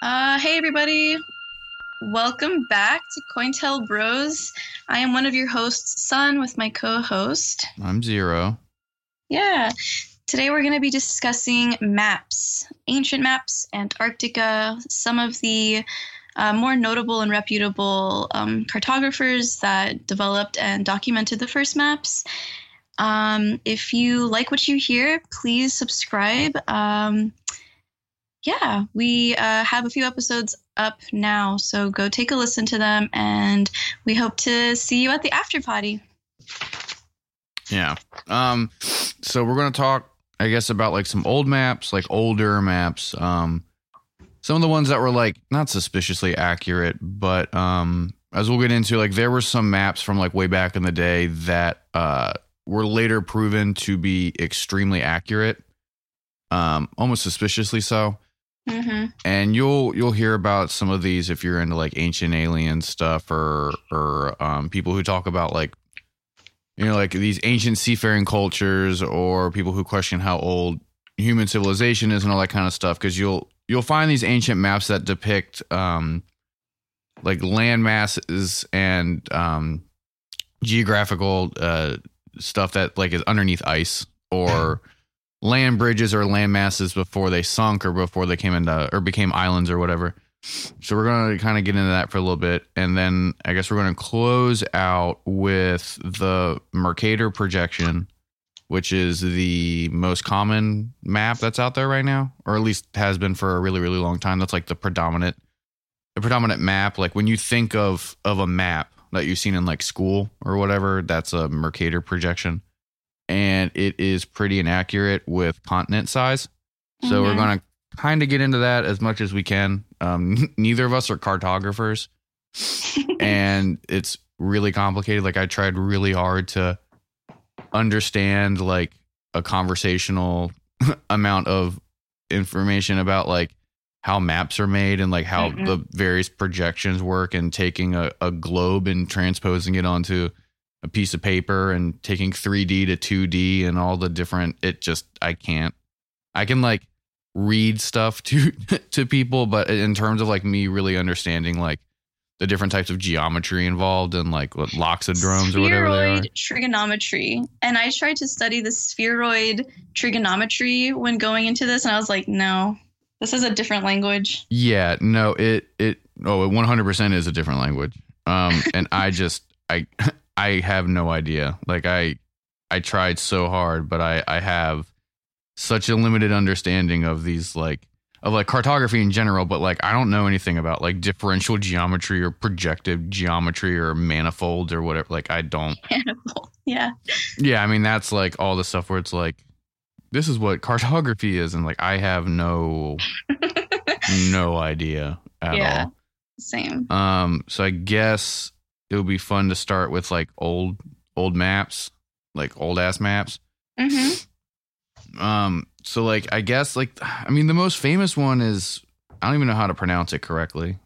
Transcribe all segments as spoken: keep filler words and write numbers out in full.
Uh, hey, everybody. Welcome back to CointelBros. I am one of your hosts, Sun, with my co-host. I'm Zero. Yeah. Today we're going to be discussing maps, ancient maps, Antarctica, some of the uh, more notable and reputable um, cartographers that developed and documented the first maps. Um, if you like what you hear, please subscribe. Um, yeah, we uh, have a few episodes up now, so go take a listen to them, and we hope to see you at the after party. Yeah. Um, so we're going to talk, I guess, about like some old maps, like older maps. Um, some of the ones that were like not suspiciously accurate, but um, as we'll get into, like there were some maps from like way back in the day that uh, were later proven to be extremely accurate, um, almost suspiciously so. Mm-hmm. And you'll you'll hear about some of these if you're into like ancient alien stuff or or um, people who talk about like, you know, like these ancient seafaring cultures or people who question how old human civilization is and all that kind of stuff. Because you'll you'll find these ancient maps that depict um, like land masses and um, geographical uh, stuff that like is underneath ice or land bridges or land masses before they sunk or before they came into or became islands or whatever. So we're going to kind of get into that for a little bit. And then I guess we're going to close out with the Mercator projection, which is the most common map that's out there right now, or at least has been for a really, really long time. That's like the predominant, the predominant map. Like when you think of, of a map that you've seen in like school or whatever, that's a Mercator projection. And it is pretty inaccurate with continent size. So mm-hmm. we're going to kind of get into that as much as we can. Um, neither of us are cartographers and it's really complicated. Like I tried really hard to understand like a conversational amount of information about like how maps are made and like how mm-hmm. the various projections work and taking a, a globe and transposing it onto a piece of paper and taking three D to two D and all the different, it just, I can't, I can like read stuff to to people, but in terms of like me really understanding like the different types of geometry involved and like what loxodromes or whatever they are. Spheroid trigonometry. And I tried to study the spheroid trigonometry when going into this, and I was like, no, this is a different language. Yeah, no, it it oh, it one hundred percent is a different language. Um, and I just I I have no idea. Like I I tried so hard, but I I have. Such a limited understanding of these like of like cartography in general, but like I don't know anything about like differential geometry or projective geometry or manifolds or whatever. Like I don't. Manifold. Yeah. Yeah, I mean that's like all the stuff where it's like this is what cartography is, and like I have no no idea at yeah, all. Same. Um. So I guess it would be fun to start with like old old maps, like old ass maps. Mm-hmm. Um, so like, I guess like, I mean, the most famous one is, I don't even know how to pronounce it correctly.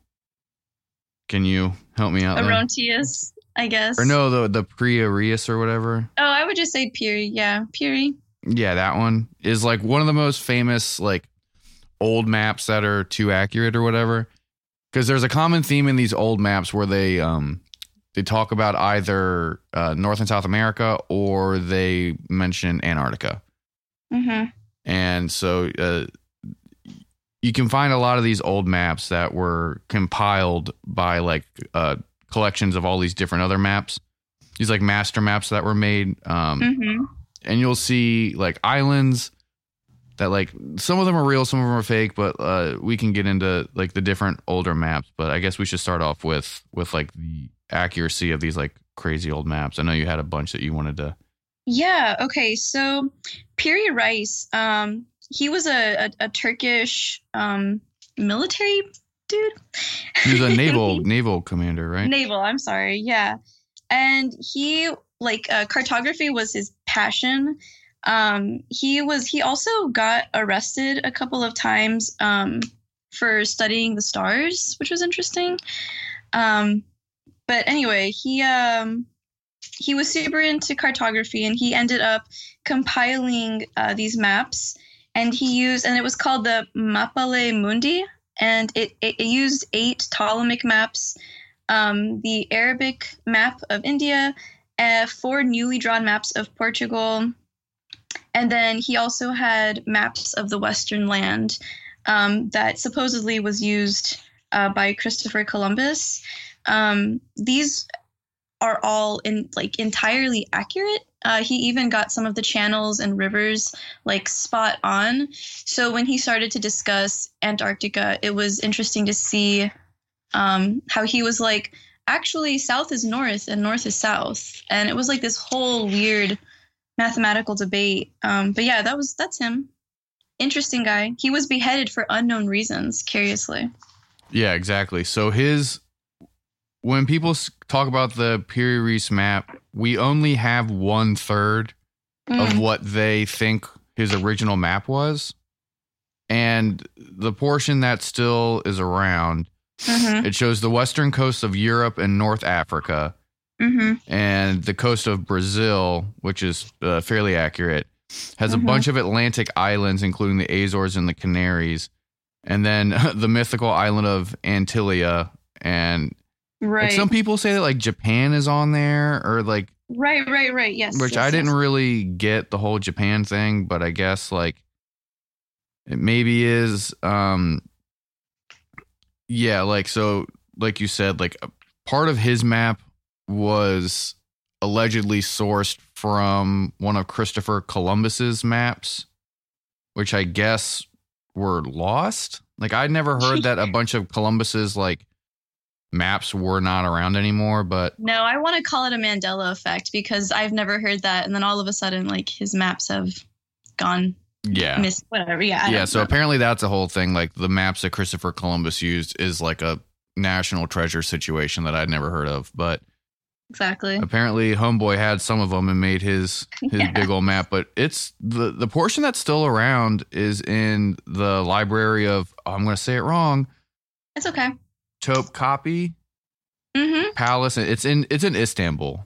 Can you help me out? Orontius, I guess. Or no, the, the Piri Reis or whatever. Oh, I would just say Piri. Yeah. Piri. Yeah. That one is like one of the most famous, like old maps that are too accurate or whatever. Cause there's a common theme in these old maps where they, um, they talk about either, uh, North and South America, or they mention Antarctica. Mm-hmm. And so uh, you can find a lot of these old maps that were compiled by like uh, collections of all these different other maps, these like master maps that were made. Um, mm-hmm. And you'll see like islands that like some of them are real, some of them are fake, but uh, we can get into like the different older maps. But I guess we should start off with with like the accuracy of these like crazy old maps. I know you had a bunch that you wanted to. Yeah. Okay. So Piri Reis, um, he was a, a, a Turkish um, military dude. He was a naval naval commander, right? Naval. I'm sorry. Yeah. And he like uh, cartography was his passion. Um, he was he also got arrested a couple of times um, for studying the stars, which was interesting. Um, but anyway, he. Um, He was super into cartography, and he ended up compiling uh, these maps, and he used, and it was called the Mappae Mundi and it, it, it used eight Ptolemaic maps, um, the Arabic map of India, uh, four newly drawn maps of Portugal, and then he also had maps of the Western land um, that supposedly was used uh, by Christopher Columbus. Um, these are all in like entirely accurate. Uh, he even got some of the channels and rivers like spot on. So when he started to discuss Antarctica, it was interesting to see um, how he was like, actually, south is north and north is south. And it was like this whole weird mathematical debate. Um, but yeah, that was that's him. Interesting guy. He was beheaded for unknown reasons, curiously. Yeah, exactly. So his when people talk about the Piri Reis map, we only have one third mm. of what they think his original map was. And the portion that still is around, mm-hmm. it shows the western coast of Europe and North Africa mm-hmm. and the coast of Brazil, which is uh, fairly accurate, has mm-hmm. a bunch of Atlantic islands, including the Azores and the Canaries, and then the mythical island of Antilia and Right. Like some people say that like Japan is on there or like. Right, right, right. Yes. Which yes, I yes. didn't really get the whole Japan thing, but I guess like it maybe is. Um, yeah. Like so like you said, like part of his map was allegedly sourced from one of Christopher Columbus's maps, which I guess were lost. Like I'd never heard that a bunch of Columbus's like. Maps were not around anymore, but no, I want to call it a Mandela effect because I've never heard that. And then all of a sudden, like his maps have gone. Yeah. Missed, whatever. Yeah. I yeah. So know. Apparently that's a whole thing. Like the maps that Christopher Columbus used is like a national treasure situation that I'd never heard of, but exactly. Apparently homeboy had some of them and made his, his yeah. big old map, but it's the, the portion that's still around is in the library of, oh, I'm going to say it wrong. It's okay. Topkapi mm-hmm. Palace. It's in it's in Istanbul,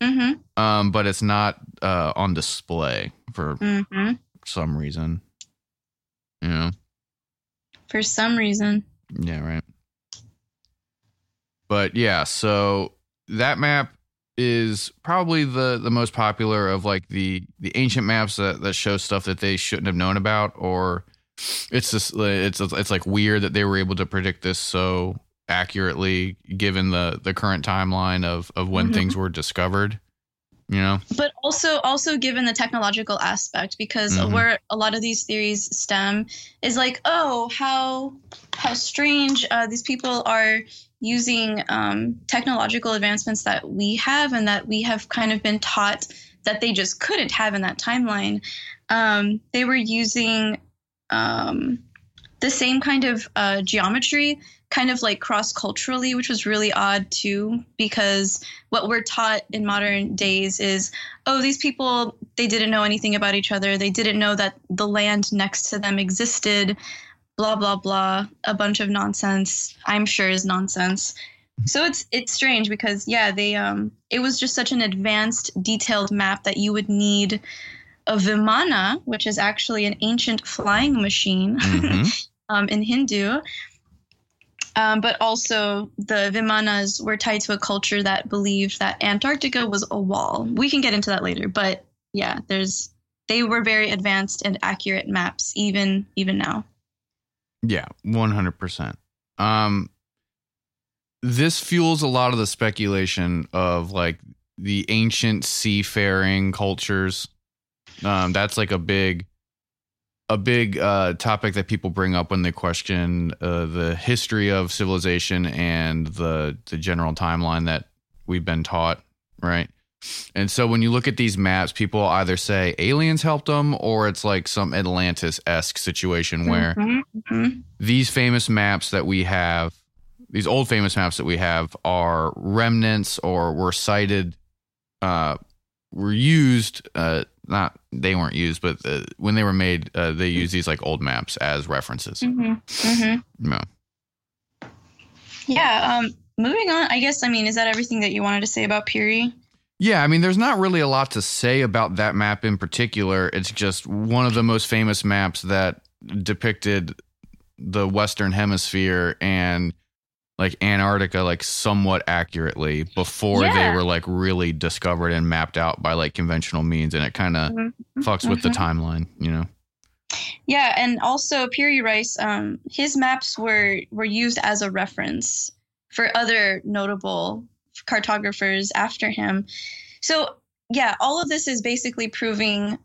mm-hmm. um, but it's not uh, on display for mm-hmm. some reason. You know, for some reason. Yeah, right. But yeah, so that map is probably the, the most popular of like the, the ancient maps that, that show stuff that they shouldn't have known about, or it's just it's it's like weird that they were able to predict this so accurately given the the current timeline of of when mm-hmm. things were discovered, you know, but also also given the technological aspect, because mm-hmm. where a lot of these theories stem is like, oh, how how strange uh, these people are using um, technological advancements that we have and that we have kind of been taught that they just couldn't have in that timeline. Um, they were using um, the same kind of uh, geometry, kind of like cross-culturally, which was really odd too, because what we're taught in modern days is, oh, these people, they didn't know anything about each other. They didn't know that the land next to them existed, blah, blah, blah, a bunch of nonsense, I'm sure is nonsense. So it's it's strange because, yeah, they um, it was just such an advanced, detailed map that you would need a Vimana, which is actually an ancient flying machine mm-hmm. um, in Hindu. Um, but also the Vimanas were tied to a culture that believed that Antarctica was a wall. We can get into that later. But yeah, there's they were very advanced and accurate maps, even even now. Yeah, one hundred percent. Um, this fuels a lot of the speculation of like the ancient seafaring cultures. Um, that's like a big, a big uh, topic that people bring up when they question uh, the history of civilization and the the general timeline that we've been taught, right? And so when you look at these maps, people either say aliens helped them, or it's like some Atlantis-esque situation where mm-hmm, mm-hmm. these famous maps that we have, these old famous maps that we have, are remnants or were cited, uh, were used. Uh, Not they weren't used, but uh, when they were made, uh, they used these like old maps as references. Mm-hmm. Mm-hmm. No. Yeah. Um, moving on, I guess. I mean, is that everything that you wanted to say about Piri? Yeah. I mean, there's not really a lot to say about that map in particular. It's just one of the most famous maps that depicted the Western Hemisphere and like Antarctica like somewhat accurately before yeah. they were like really discovered and mapped out by like conventional means, and it kind of mm-hmm. fucks mm-hmm. with the timeline, you know. Yeah, and also Piri Reis, um, his maps were were used as a reference for other notable cartographers after him. So yeah, all of this is basically proving,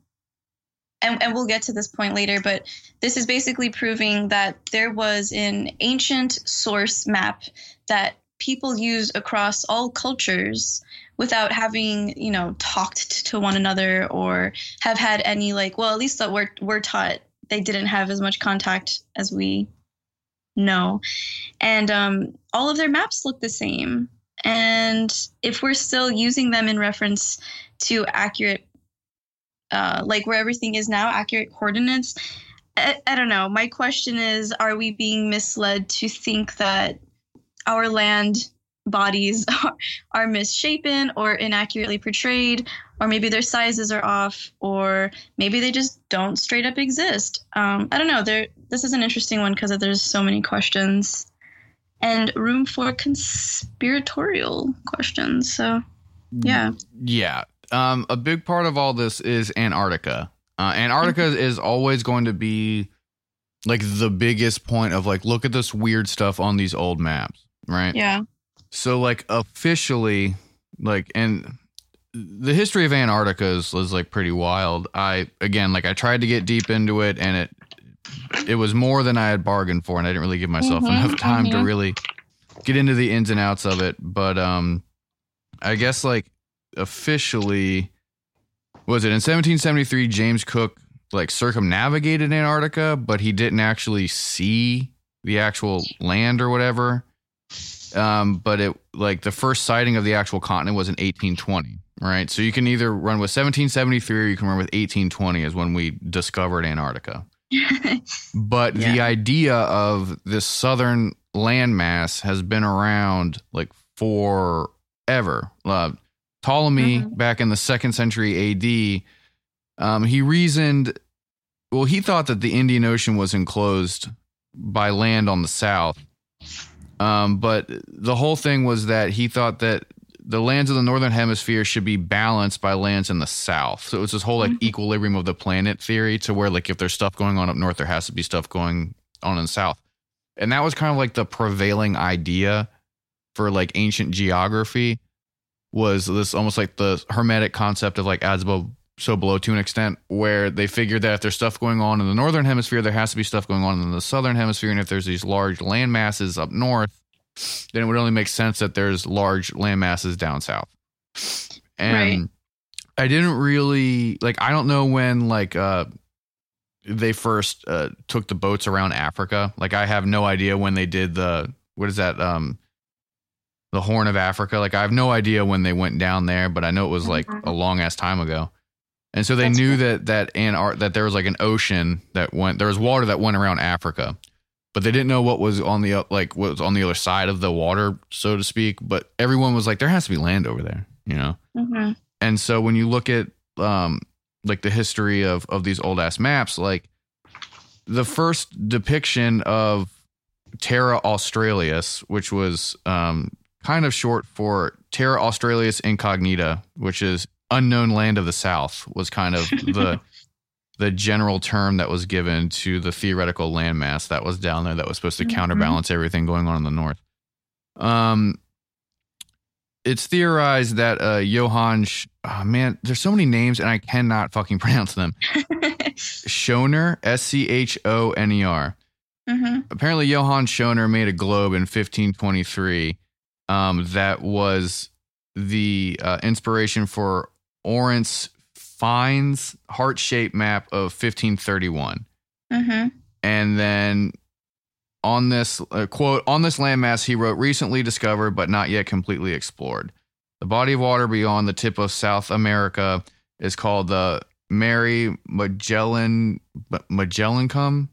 and, and we'll get to this point later, but this is basically proving that there was an ancient source map that people used across all cultures without having, you know, talked to one another or have had any like, well, at least that we're, we're taught they didn't have as much contact as we know. And um, all of their maps look the same. And if we're still using them in reference to accurate, uh, like where everything is now, accurate coordinates, I, I don't know. My question is, are we being misled to think that our land bodies are, are misshapen or inaccurately portrayed, or maybe their sizes are off, or maybe they just don't straight up exist? Um, I don't know. There, this is an interesting one because there's so many questions. And room for conspiratorial questions. So, yeah. Yeah. Um, a big part of all this is Antarctica. Uh, Antarctica mm-hmm. is always going to be like the biggest point of like, look at this weird stuff on these old maps, right? Yeah. So like officially, like, and the history of Antarctica is, is like pretty wild. I, again, like I tried to get deep into it and it, It was more than I had bargained for, and I didn't really give myself mm-hmm, enough time mm-hmm. to really get into the ins and outs of it. But um, I guess, like, officially, what was it in seventeen seventy-three, James Cook, like, circumnavigated Antarctica, but he didn't actually see the actual land or whatever. Um, but, it like, the first sighting of the actual continent was in eighteen twenty, right? So you can either run with seventeen seventy-three or you can run with eighteen twenty is when we discovered Antarctica. But yeah. the idea of this southern landmass has been around like forever. Uh, Ptolemy, mm-hmm. back in the second century A D, um, he reasoned, well, he thought that the Indian Ocean was enclosed by land on the south. Um, but the whole thing was that he thought that the lands of the northern hemisphere should be balanced by lands in the south. So it's this whole like mm-hmm. equilibrium of the planet theory to where like if there's stuff going on up north, there has to be stuff going on in the south. And that was kind of like the prevailing idea for like ancient geography, was this almost like the hermetic concept of like as above, so below to an extent, where they figured that if there's stuff going on in the northern hemisphere, there has to be stuff going on in the southern hemisphere. And if there's these large land masses up north, then it would only make sense that there's large land masses down south. And right. I didn't really like, I don't know when like uh, they first uh, took the boats around Africa. Like I have no idea when they did the, what is that? Um, the Horn of Africa. Like I have no idea when they went down there, but I know it was like a long ass time ago. And so they That's knew good. that, that, Antarct- that there was like an ocean that went, there was water that went around Africa. But they didn't know what was on the like what was on the other side of the water, so to speak. But everyone was like, there has to be land over there, you know. Mm-hmm. And so when you look at um, like the history of of these old ass maps, like the first depiction of Terra Australis, which was um, kind of short for Terra Australis Incognita, which is unknown land of the south, was kind of the the general term that was given to the theoretical landmass that was down there that was supposed to mm-hmm. counterbalance everything going on in the north. Um, it's theorized that uh, Johann, Sh- oh, man, there's so many names and I cannot fucking pronounce them. Schoner, S C H O N E R. Mm-hmm. Apparently Johann Schoner made a globe in fifteen twenty-three um, that was the uh, inspiration for Oronce Fine's heart-shaped map of fifteen thirty-one. Mm-hmm. And then on this, uh, quote, on this landmass, he wrote, recently discovered but not yet completely explored. The body of water beyond the tip of South America is called the Mare Magellan, Magellanicum,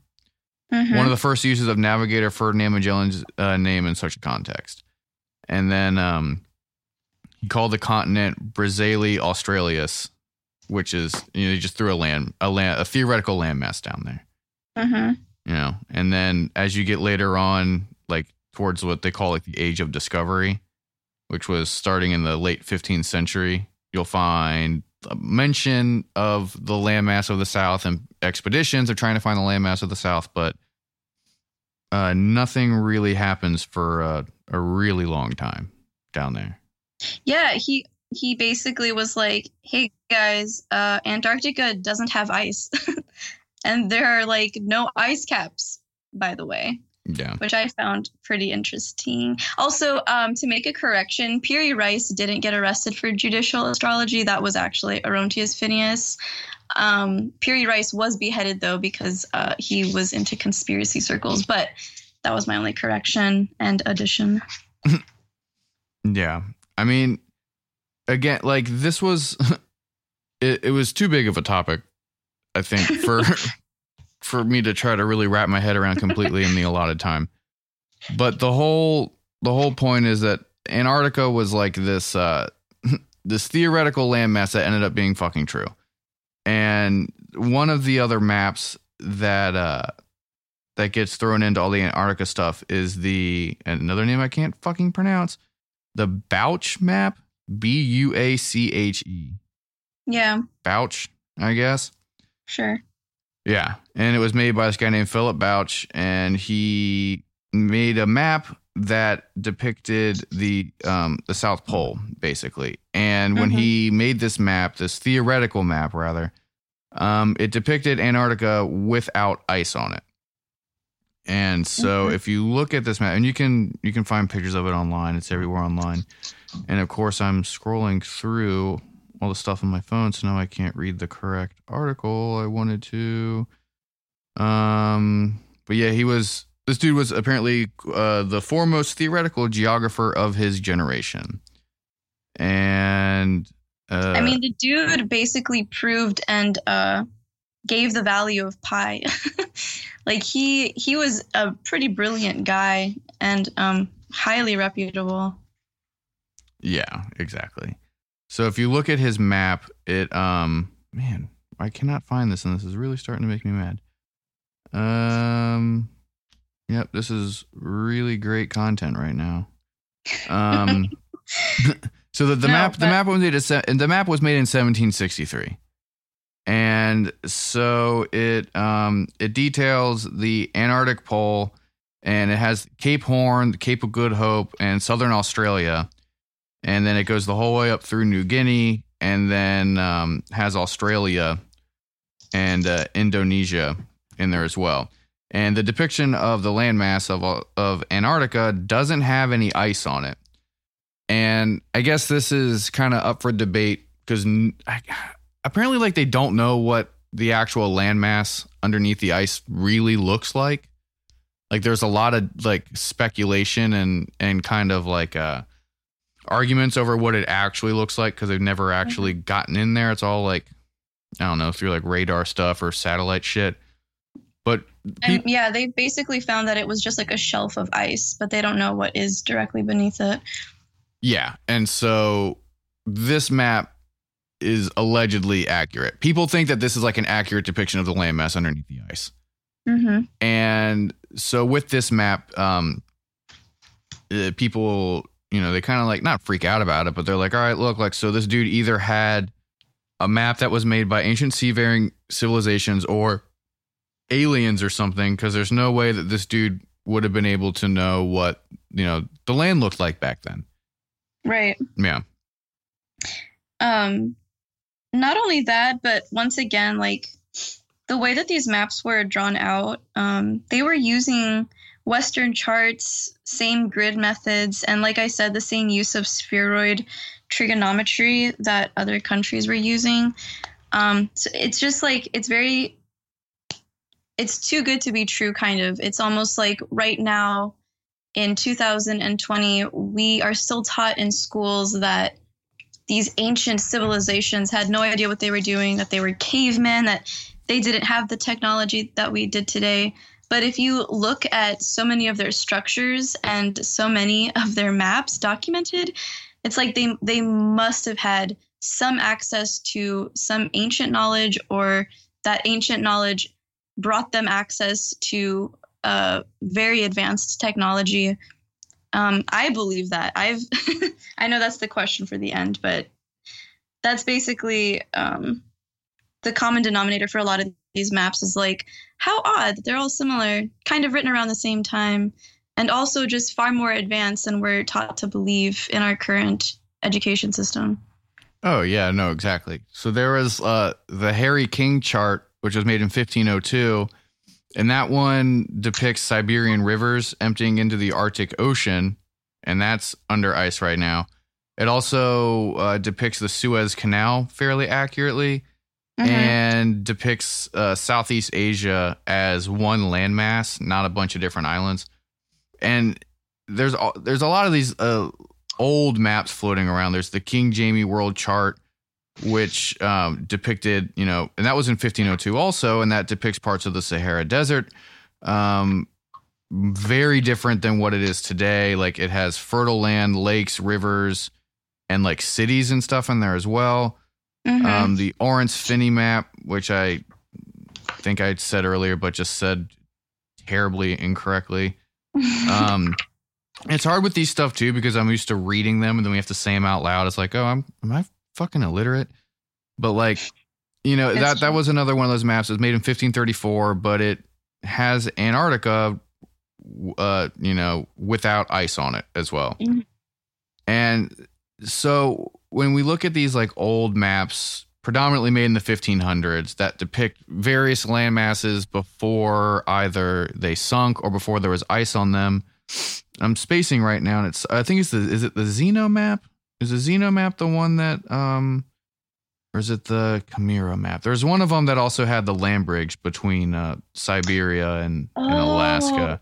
mm-hmm. one of the first uses of navigator Ferdinand Magellan's uh, name in such a context. And then um, he called the continent Brazili Australis, which is, you know, you just threw a land, a land, a theoretical landmass down there. Uh-huh. you know. And then as you get later on, like towards what they call like the Age of Discovery, which was starting in the late fifteenth century, you'll find a mention of the landmass of the South and expeditions of trying to find the landmass of the South, but uh, nothing really happens for uh, a really long time down there. Yeah, he he basically was like, hey guys, uh, Antarctica doesn't have ice. And there are like no ice caps, by the way. Yeah. Which I found pretty interesting. Also, um, to make a correction, Piri Reis didn't get arrested for judicial astrology. That was actually Orontius Phineas. Um, Piri Reis was beheaded, though, because uh, he was into conspiracy circles. But that was my only correction and addition. Yeah. I mean, again, like this was it, it was too big of a topic, I think, for... for me to try to really wrap my head around completely in the allotted time. But the whole the whole point is that Antarctica was like this uh, this theoretical landmass that ended up being fucking true. And one of the other maps that uh, that gets thrown into all the Antarctica stuff is the another name I can't fucking pronounce, the Bouch map, B U A C H E. Yeah. Bouch, I guess. Sure. Yeah, and it was made by this guy named Philippe Buache, and he made a map that depicted the um, the South Pole, basically. And mm-hmm. when he made this map, this theoretical map, rather, um, it depicted Antarctica without ice on it. And so, mm-hmm. if you look at this map, and you can you can find pictures of it online. It's everywhere online. And of course, I'm scrolling through all the stuff on my phone, so now I can't read the correct article I wanted to. Um, but yeah, he was, this dude was apparently uh, the foremost theoretical geographer of his generation. And uh, I mean, the dude basically proved and uh, gave the value of pi. Like he, he was a pretty brilliant guy and um, highly reputable. Yeah, exactly. So if you look at his map, it, um, man, I cannot find this, and this is really starting to make me mad. Um, yep, this is really great content right now. Um, so that the no, map, but- the map was made in, the map was made in seventeen sixty-three, and so it, um, it details the Antarctic Pole, and it has Cape Horn, the Cape of Good Hope, and Southern Australia. And then it goes the whole way up through New Guinea, and then um, has Australia and uh, Indonesia in there as well. And the depiction of the landmass of of Antarctica doesn't have any ice on it. And I guess this is kind of up for debate because apparently, like, they don't know what the actual landmass underneath the ice really looks like. Like, there's a lot of like speculation and and kind of like uh. arguments over what it actually looks like because they've never actually gotten in there. It's all like, I don't know, through like radar stuff or satellite shit. But and, pe- yeah, they basically found that it was just like a shelf of ice, but they don't know what is directly beneath it. Yeah. And so this map is allegedly accurate. People think that this is like an accurate depiction of the landmass underneath the ice. Mm-hmm. And so with this map, um, uh, people... you know, they kind of like not freak out about it, but they're like, all right, look, like, so this dude either had a map that was made by ancient seafaring civilizations or aliens or something, because there's no way that this dude would have been able to know what, you know, the land looked like back then. Right. Yeah. Um, not only that, but once again, like the way that these maps were drawn out, um, they were using Western charts, same grid methods, and like I said, the same use of spheroid trigonometry that other countries were using. Um, so it's just like, it's very, it's too good to be true, kind of. It's almost like right now in two thousand twenty, we are still taught in schools that these ancient civilizations had no idea what they were doing, that they were cavemen, that they didn't have the technology that we did today. But if you look at so many of their structures and so many of their maps documented, it's like they they must have had some access to some ancient knowledge, or that ancient knowledge brought them access to uh, very advanced technology. Um, I believe that. I've I know that's the question for the end, but that's basically um, the common denominator for a lot of these maps is like, how odd, they're all similar, kind of written around the same time, and also just far more advanced than we're taught to believe in our current education system. Oh, yeah, no, exactly. So there was uh, the Harri-King chart, which was made in fifteen oh two, and that one depicts Siberian rivers emptying into the Arctic Ocean, and that's under ice right now. It also uh, depicts the Suez Canal fairly accurately, mm-hmm. and depicts uh, Southeast Asia as one landmass, not a bunch of different islands. And there's a, there's a lot of these uh, old maps floating around. There's the King Jamie World Chart, which um, depicted, you know, and that was in fifteen oh two also, and that depicts parts of the Sahara Desert. Um, very different than what it is today. Like, it has fertile land, lakes, rivers, and like cities and stuff in there as well. Mm-hmm. Um, the Oronce Finé map, which I think I said earlier, but just said terribly incorrectly. Um, it's hard with these stuff too, because I'm used to reading them and then we have to say them out loud. It's like, oh, I'm, am I fucking illiterate? But like, you know, that, that was another one of those maps. It was made in fifteen thirty-four, but it has Antarctica, uh, you know, without ice on it as well. Mm-hmm. And so when we look at these like old maps, predominantly made in the fifteen hundreds, that depict various land masses before either they sunk or before there was ice on them. I'm spacing right now, and it's I think it's the is it the Zeno map? Is the Zeno map the one that um, or is it the Chimera map? There's one of them that also had the land bridge between uh, Siberia and, oh. and Alaska.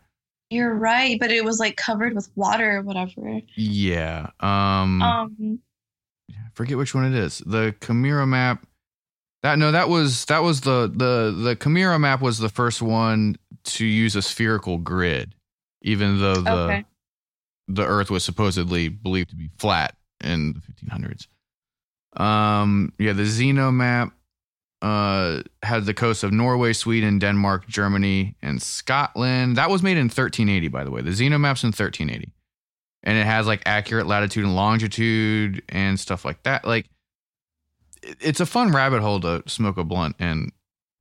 You're right, but it was like covered with water or whatever. Yeah. Um, um I forget which one it is. The Chimera map. That no, that was that was the the the Chimera map was the first one to use a spherical grid, even though the okay. the Earth was supposedly believed to be flat in the fifteen hundreds. Um yeah, the Zeno map Uh, had the coast of Norway, Sweden, Denmark, Germany, and Scotland. That was made in thirteen eighty, by the way. The Zeno map's in thirteen eighty. And it has, like, accurate latitude and longitude and stuff like that. Like, it's a fun rabbit hole to smoke a blunt and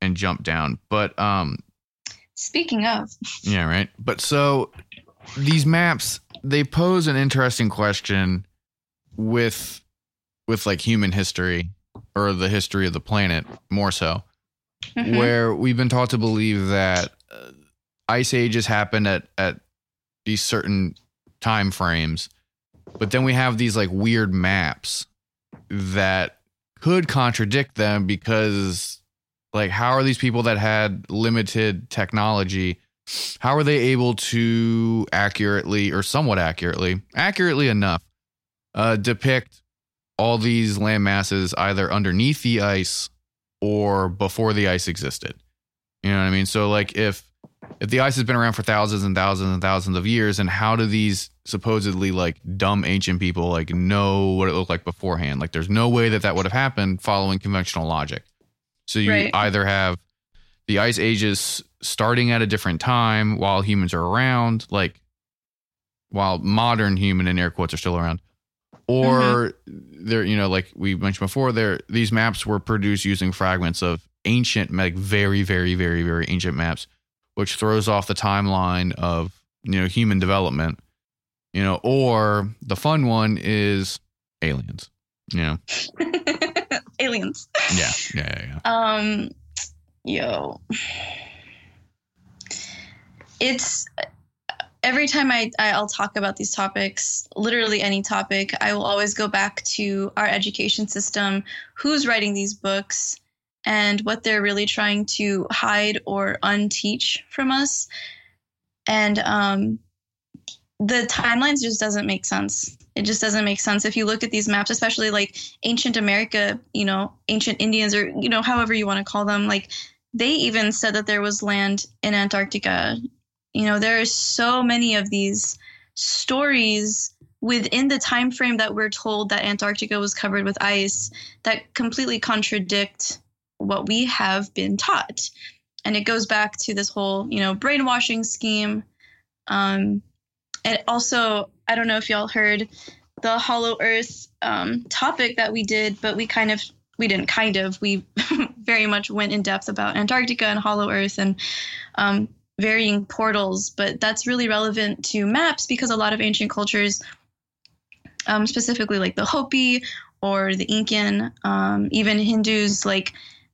and jump down. But, um... Speaking of... Yeah, right? But so, these maps, they pose an interesting question with with, like, human history, or the history of the planet more so, mm-hmm. where we've been taught to believe that uh, ice ages happened at, at these certain time frames. But then we have these like weird maps that could contradict them, because like, how are these people that had limited technology, how are they able to accurately or somewhat accurately, accurately enough uh, depict all these land masses either underneath the ice or before the ice existed? You know what I mean? So like if, if the ice has been around for thousands and thousands and thousands of years, and how do these supposedly like dumb ancient people like know what it looked like beforehand? Like there's no way that that would have happened following conventional logic. So you right. either have the ice ages starting at a different time while humans are around, like while modern human in air quotes are still around, or mm-hmm. there, you know, like we mentioned before, there these maps were produced using fragments of ancient, like very, very, very, very ancient maps, which throws off the timeline of, you know, human development, you know, or the fun one is aliens, you know, aliens. Yeah, yeah, yeah, yeah. Um, yo, it's. Every time I, I'll talk about these topics, literally any topic, I will always go back to our education system, who's writing these books, and what they're really trying to hide or unteach from us. And um, the timelines just doesn't make sense. It just doesn't make sense. If you look at these maps, especially like ancient America, you know, ancient Indians, or, you know, however you want to call them, like they even said that there was land in Antarctica. You know, there are so many of these stories within the time frame that we're told that Antarctica was covered with ice that completely contradict what we have been taught. And it goes back to this whole, you know, brainwashing scheme. Um, and also, I don't know if y'all heard the Hollow Earth um, topic that we did, but we kind of, we didn't kind of, we very much went in depth about Antarctica and Hollow Earth and um, varying portals. But that's really relevant to maps because a lot of ancient cultures, um, specifically like the Hopi or the Incan, um, even Hindus, like,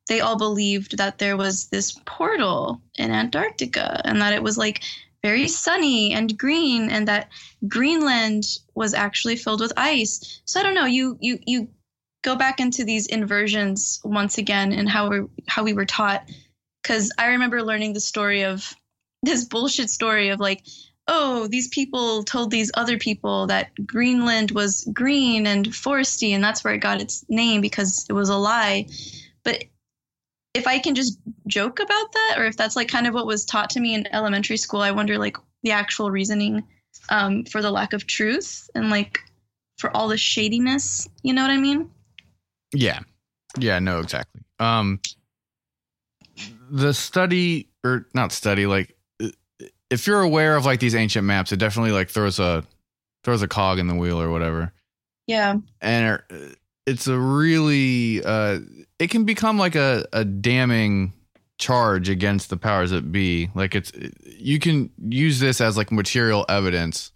they all believed that there was this portal in Antarctica and that it was like very sunny and green and that Greenland was actually filled with ice. So I don't know, you you you go back into these inversions once again and how we how we were taught, because I remember learning the story of this bullshit story of like, oh, these people told these other people that Greenland was green and foresty and that's where it got its name because it was a lie. But if I can just joke about that, or if that's like kind of what was taught to me in elementary school, I wonder like the actual reasoning um, for the lack of truth and like for all the shadiness. You know what I mean? Yeah. Yeah, no, exactly. Um, the study or not study, like if you're aware of like these ancient maps, it definitely like throws a throws a cog in the wheel or whatever. Yeah. And it, it's a really uh, it can become like a, a damning charge against the powers that be. Like it's you can use this as like material evidence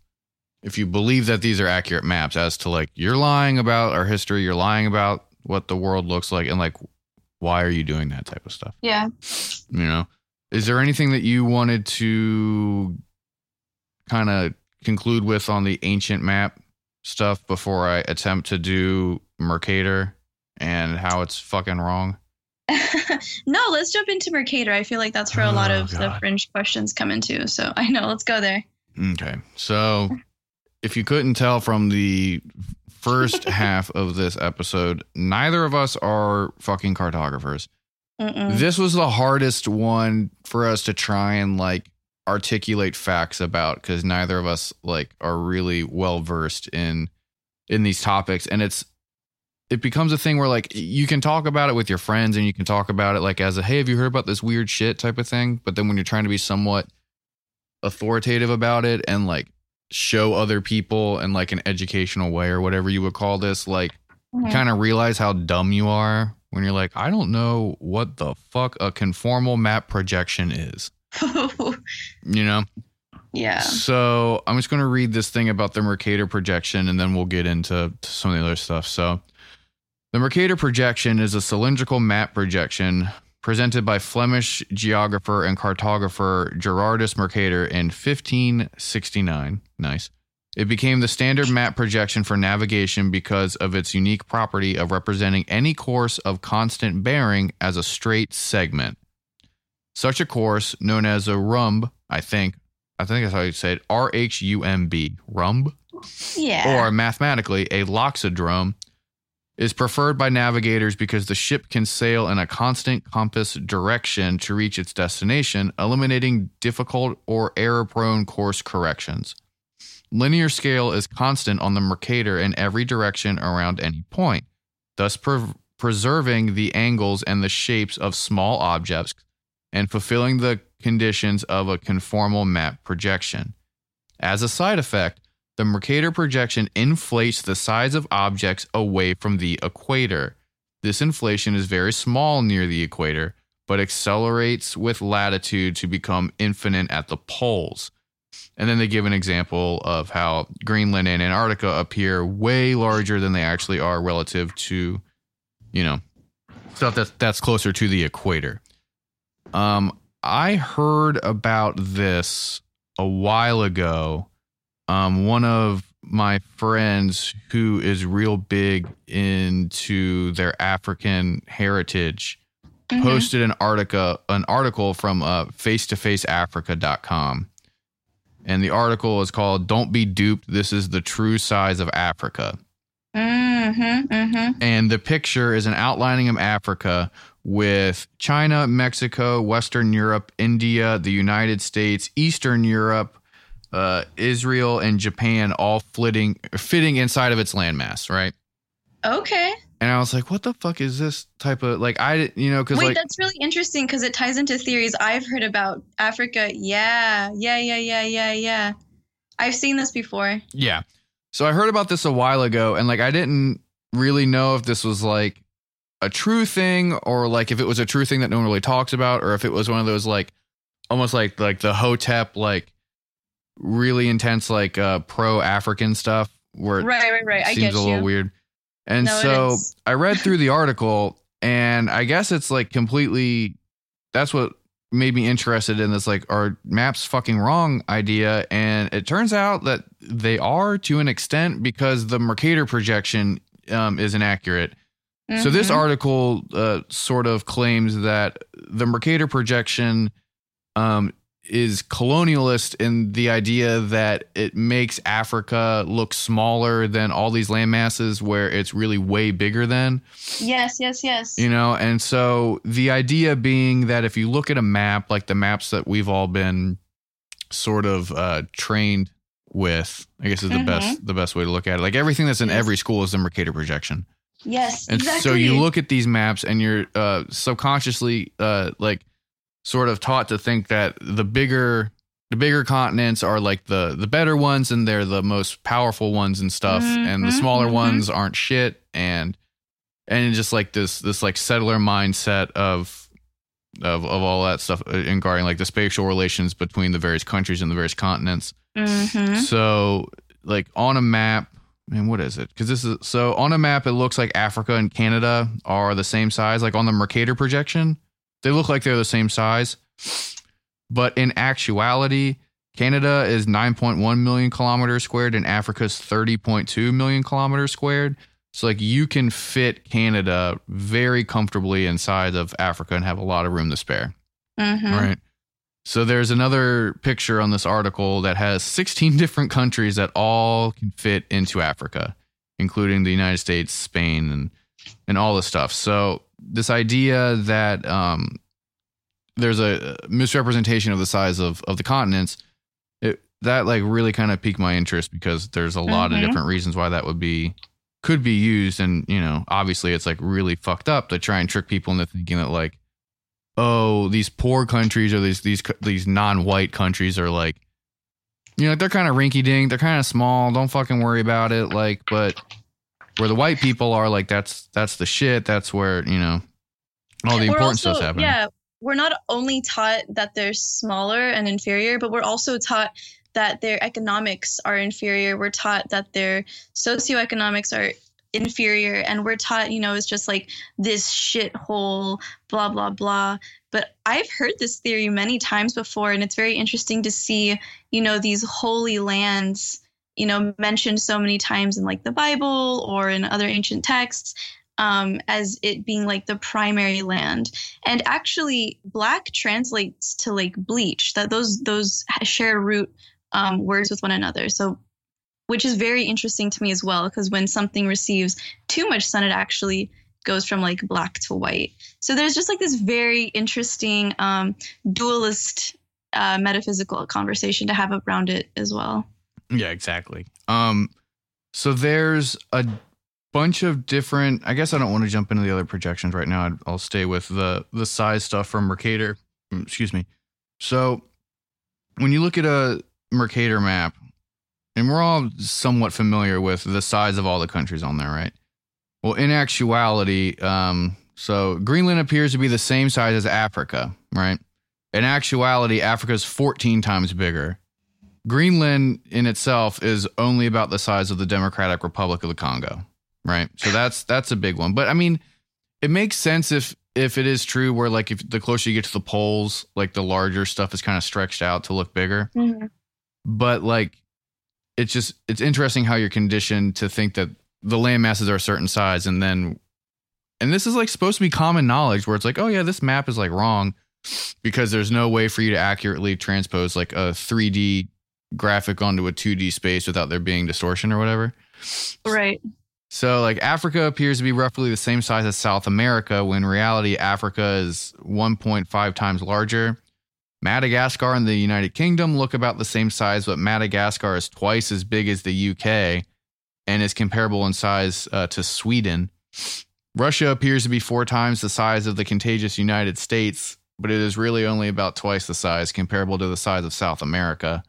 if you believe that these are accurate maps as to like you're lying about our history, you're lying about what the world looks like, and like why are you doing that type of stuff? Yeah. You know, is there anything that you wanted to kind of conclude with on the ancient map stuff before I attempt to do Mercator and how it's fucking wrong? No, let's jump into Mercator. I feel like that's where a lot oh, of God. the fringe questions come into. So I know, let's go there. Okay. So if you couldn't tell from the first half of this episode, neither of us are fucking cartographers. Mm-mm. This was the hardest one for us to try and like articulate facts about because neither of us like are really well versed in in these topics. And it's it becomes a thing where like you can talk about it with your friends and you can talk about it like as a, hey, have you heard about this weird shit type of thing? But then when you're trying to be somewhat authoritative about it and like show other people in like an educational way or whatever you would call this, like mm-hmm. kind of realize how dumb you are when you're like, I don't know what the fuck a conformal map projection is. You know? Yeah. So I'm just going to read this thing about the Mercator projection and then we'll get into some of the other stuff. So the Mercator projection is a cylindrical map projection presented by Flemish geographer and cartographer Gerardus Mercator in fifteen sixty-nine. Nice. It became the standard map projection for navigation because of its unique property of representing any course of constant bearing as a straight segment. Such a course, known as a rhumb, I think, I think that's how you say it, R H U M B, rhumb? Yeah. Or mathematically, a loxodrome, is preferred by navigators because the ship can sail in a constant compass direction to reach its destination, eliminating difficult or error-prone course corrections. Linear scale is constant on the Mercator in every direction around any point, thus pre- preserving the angles and the shapes of small objects, and fulfilling the conditions of a conformal map projection. As a side effect, the Mercator projection inflates the size of objects away from the equator. This inflation is very small near the equator, but accelerates with latitude to become infinite at the poles. And then they give an example of how Greenland and Antarctica appear way larger than they actually are relative to, you know, stuff that's, that's closer to the equator. Um, I heard about this a while ago. Um, one of my friends who is real big into their African heritage mm-hmm. posted an article, an article from uh, face to face africa dot com. And the article is called Don't Be Duped. This is the True Size of Africa. Mm-hmm, mm-hmm. And the picture is an outlining of Africa with China, Mexico, Western Europe, India, the United States, Eastern Europe, uh, Israel, and Japan all flitting, fitting inside of its landmass, right? Okay. And I was like, what the fuck is this type of, like, I, you know, because Wait, like, that's really interesting because it ties into theories I've heard about Africa. Yeah, yeah, yeah, yeah, yeah, yeah. I've seen this before. Yeah. So I heard about this a while ago and like I didn't really know if this was like a true thing or like if it was a true thing that no one really talks about or if it was one of those like almost like like the Hotep, like really intense, like uh, pro-African stuff where it right, right, right. seems I get a little you. weird. And no, so I read through the article and I guess it's like completely, that's what made me interested in this, like, are maps fucking wrong idea. And it turns out that they are to an extent because the Mercator projection um, is inaccurate. Mm-hmm. So this article uh, sort of claims that the Mercator projection um, is colonialist in the idea that it makes Africa look smaller than all these land masses where it's really way bigger than. Yes, yes, yes. You know, and so the idea being that if you look at a map, like the maps that we've all been sort of uh, trained with, I guess is the mm-hmm. best the best way to look at it. Like everything that's in yes. every school is the Mercator projection. Yes, and exactly. So you look at these maps and you're uh, subconsciously uh, like, sort of taught to think that the bigger the bigger continents are like the the better ones and they're the most powerful ones and stuff mm-hmm, and the smaller mm-hmm. ones aren't shit and and just like this this like settler mindset of of of all that stuff regarding like the spatial relations between the various countries and the various continents. Mm-hmm. So like on a map, man, what is it? Because this is so on a map it looks like Africa and Canada are the same size, like on the Mercator projection. They look like they're the same size, but in actuality, Canada is nine point one million kilometers squared and Africa's thirty point two million kilometers squared. So like you can fit Canada very comfortably inside of Africa and have a lot of room to spare. Mm-hmm. Right. So there's another picture on this article that has sixteen different countries that all can fit into Africa, including the United States, Spain, and, and all this stuff. So this idea that um, there's a misrepresentation of the size of, of the continents, it, that like really kind of piqued my interest because there's a lot mm-hmm. of different reasons why that would be, could be used. And, you know, obviously it's like really fucked up to try and trick people into thinking that like, oh, these poor countries or these, these, these non-white countries are like, you know, they're kind of rinky dink. They're kind of small. Don't fucking worry about it. Like, but where the white people are like, that's that's the shit. That's where, you know, all the important stuff's happening. Yeah, we're not only taught that they're smaller and inferior, but we're also taught that their economics are inferior. We're taught that their socioeconomics are inferior. And we're taught, you know, it's just like this shithole, blah, blah, blah. But I've heard this theory many times before, and it's very interesting to see, you know, these holy lands you know, mentioned so many times in like the Bible or in other ancient texts um, as it being like the primary land. And actually black translates to like bleach, that those those share root um, words with one another. So which is very interesting to me as well, because when something receives too much sun, it actually goes from like black to white. So there's just like this very interesting um, dualist uh, metaphysical conversation to have around it as well. Yeah, exactly. Um, so there's a bunch of different, I guess I don't want to jump into the other projections right now. I'll stay with the, the size stuff from Mercator. Excuse me. So when you look at a Mercator map, and we're all somewhat familiar with the size of all the countries on there, right? Well, in actuality, um, so Greenland appears to be the same size as Africa, right? In actuality, Africa is fourteen times bigger. Greenland in itself is only about the size of the Democratic Republic of the Congo, right? So that's that's a big one. But I mean, it makes sense if if it is true where like if the closer you get to the poles, like the larger stuff is kind of stretched out to look bigger. Mm-hmm. But like, it's just it's interesting how you're conditioned to think that the land masses are a certain size. And then and this is like supposed to be common knowledge where it's like, oh, yeah, this map is like wrong because there's no way for you to accurately transpose like a three D graphic onto a two D space without there being distortion or whatever. Right. So like Africa appears to be roughly the same size as South America, when in reality Africa is one point five times larger. Madagascar and the United Kingdom look about the same size, but Madagascar is twice as big as the U K and is comparable in size uh, to Sweden. Russia appears to be four times the size of the contiguous United States, but it is really only about twice the size, comparable to the size of South America.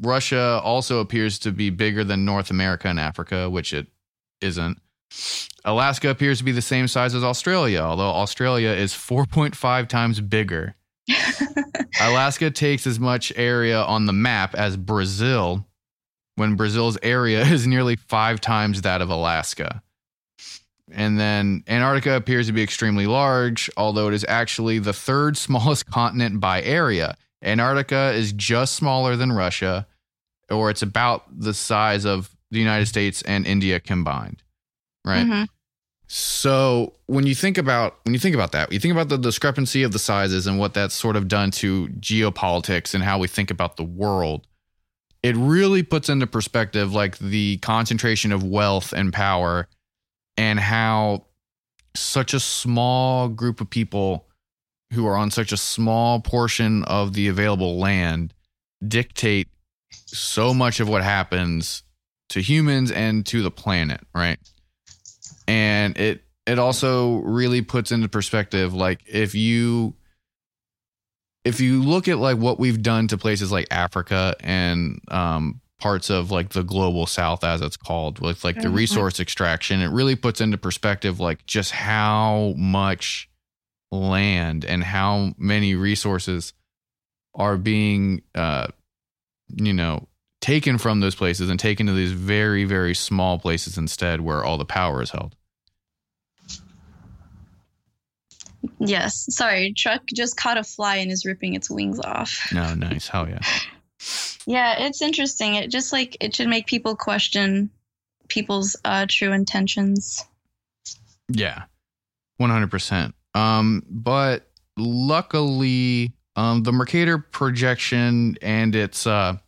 Russia also appears to be bigger than North America and Africa, which it isn't. Alaska appears to be the same size as Australia, although Australia is four point five times bigger. Alaska takes as much area on the map as Brazil, when Brazil's area is nearly five times that of Alaska. And then Antarctica appears to be extremely large, although it is actually the third smallest continent by area. Antarctica is just smaller than Russia, or it's about the size of the United States and India combined, right? Mm-hmm. So when you think about when you think about that, you think about the discrepancy of the sizes and what that's sort of done to geopolitics and how we think about the world. It really puts into perspective like the concentration of wealth and power and how such a small group of people who are on such a small portion of the available land dictate so much of what happens to humans and to the planet, right? And it it also really puts into perspective, like if you if you look at like what we've done to places like Africa and um, parts of like the global South, as it's called, with like the resource extraction, it really puts into perspective like just how much land and how many resources are being, uh, you know, taken from those places and taken to these very, very small places instead, where all the power is held. Yes. Sorry, Chuck just caught a fly and is ripping its wings off. No, nice. Hell yeah. Yeah, it's interesting. It just like it should make people question people's uh, true intentions. Yeah, one hundred percent. Um, but luckily, um, the Mercator projection and its uh,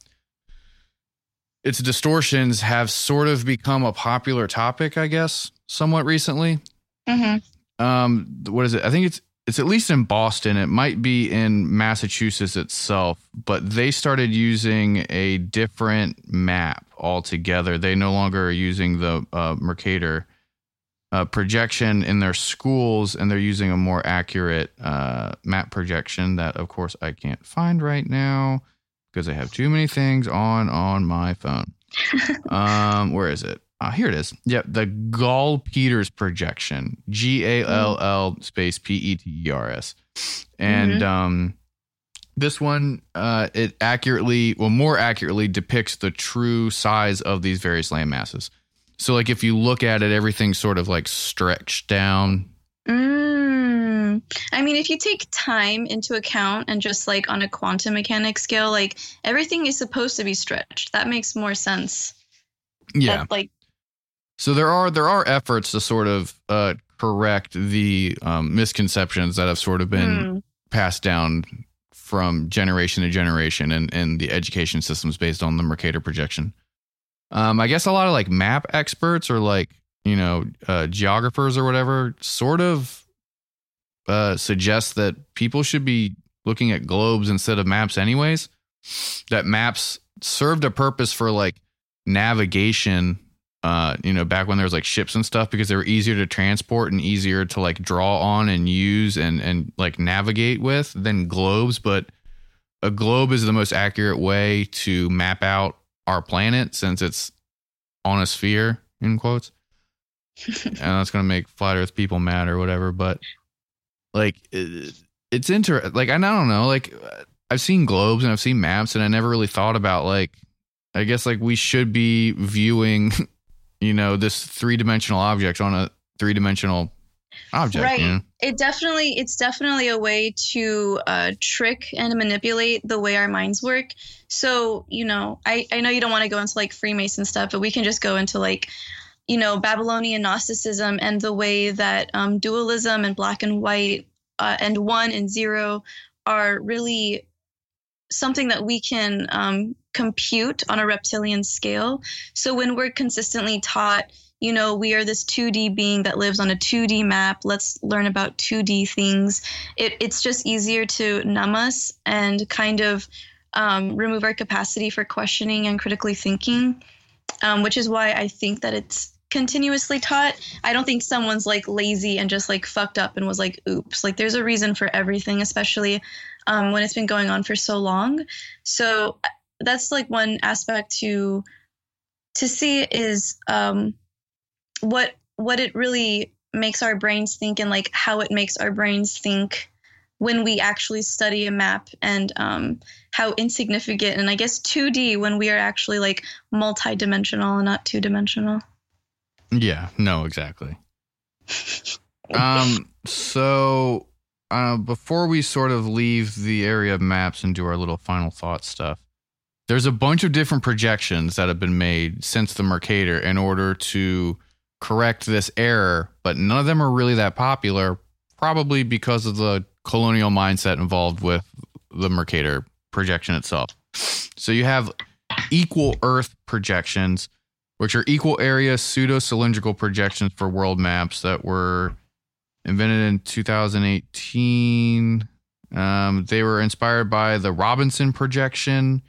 its distortions have sort of become a popular topic, I guess, somewhat recently. Mm-hmm. Um, what is it? I think it's it's at least in Boston. It might be in Massachusetts itself, but they started using a different map altogether. They no longer are using the uh, Mercator Uh, projection in their schools, and they're using a more accurate uh, map projection that, of course, I can't find right now because I have too many things on on my phone. um, where is it? Ah, here it is. Yep, the Gall Peters projection, G A L L space P E T E R S, and mm-hmm. um, this one uh, it accurately, well, more accurately depicts the true size of these various land masses. So, like, if you look at it, everything's sort of, like, stretched down. Mm. I mean, if you take time into account and just, like, on a quantum mechanics scale, like, everything is supposed to be stretched. That makes more sense. Yeah. That, like, so there are there are efforts to sort of uh, correct the um, misconceptions that have sort of been mm. passed down from generation to generation in, in the education systems based on the Mercator projection. Um, I guess a lot of like map experts or like, you know, uh, geographers or whatever sort of uh, suggest that people should be looking at globes instead of maps anyways, that maps served a purpose for like navigation, uh, you know, back when there was like ships and stuff, because they were easier to transport and easier to like draw on and use and, and like navigate with than globes. But a globe is the most accurate way to map out our planet, since it's on a sphere, in quotes, and that's going to make flat earth people mad or whatever. But like, it, it's inter like, I don't know, like I've seen globes and I've seen maps and I never really thought about like, I guess like we should be viewing, you know, this three dimensional object on a three dimensional object. Right. You know? It definitely, it's definitely a way to uh, trick and manipulate the way our minds work. So, you know, I, I know you don't want to go into like Freemason stuff, but we can just go into like, you know, Babylonian Gnosticism and the way that um, dualism and black and white uh, and one and zero are really something that we can um, compute on a reptilian scale. So when we're consistently taught, you know, we are this two D being that lives on a two D map. Let's learn about two D things. It, it's just easier to numb us and kind of um, remove our capacity for questioning and critically thinking, um, which is why I think that it's continuously taught. I don't think someone's like lazy and just like fucked up and was like, oops, like there's a reason for everything, especially um, when it's been going on for so long. So that's like one aspect to to see is um, what what it really makes our brains think, and like how it makes our brains think when we actually study a map, and um, how insignificant and I guess two D when we are actually like multidimensional and not two dimensional. Yeah, no, exactly. um, so uh, before we sort of leave the area of maps and do our little final thought stuff, there's a bunch of different projections that have been made since the Mercator in order to correct this error, but none of them are really that popular, probably because of the colonial mindset involved with the Mercator projection itself. So you have equal Earth projections, which are equal area pseudo-cylindrical projections for world maps that were invented in two thousand eighteen. Um, they were inspired by the Robinson projection,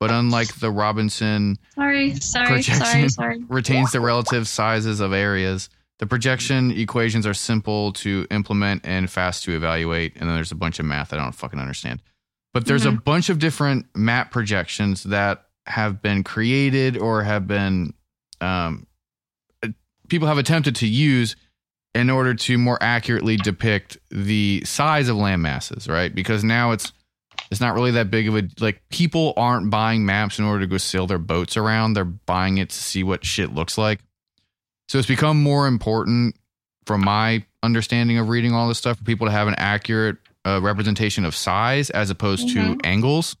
but unlike the Robinson sorry, sorry, projection, sorry, sorry. retains the relative sizes of areas. The projection equations are simple to implement and fast to evaluate, and then there's a bunch of math I don't fucking understand. But there's mm-hmm. a bunch of different map projections that have been created or have been... Um, people have attempted to use in order to more accurately depict the size of land masses, right? Because now it's it's not really that big of a... Like, people aren't buying maps in order to go sail their boats around. They're buying it to see what shit looks like. So it's become more important, from my understanding of reading all this stuff, for people to have an accurate uh, representation of size as opposed mm-hmm. to angles.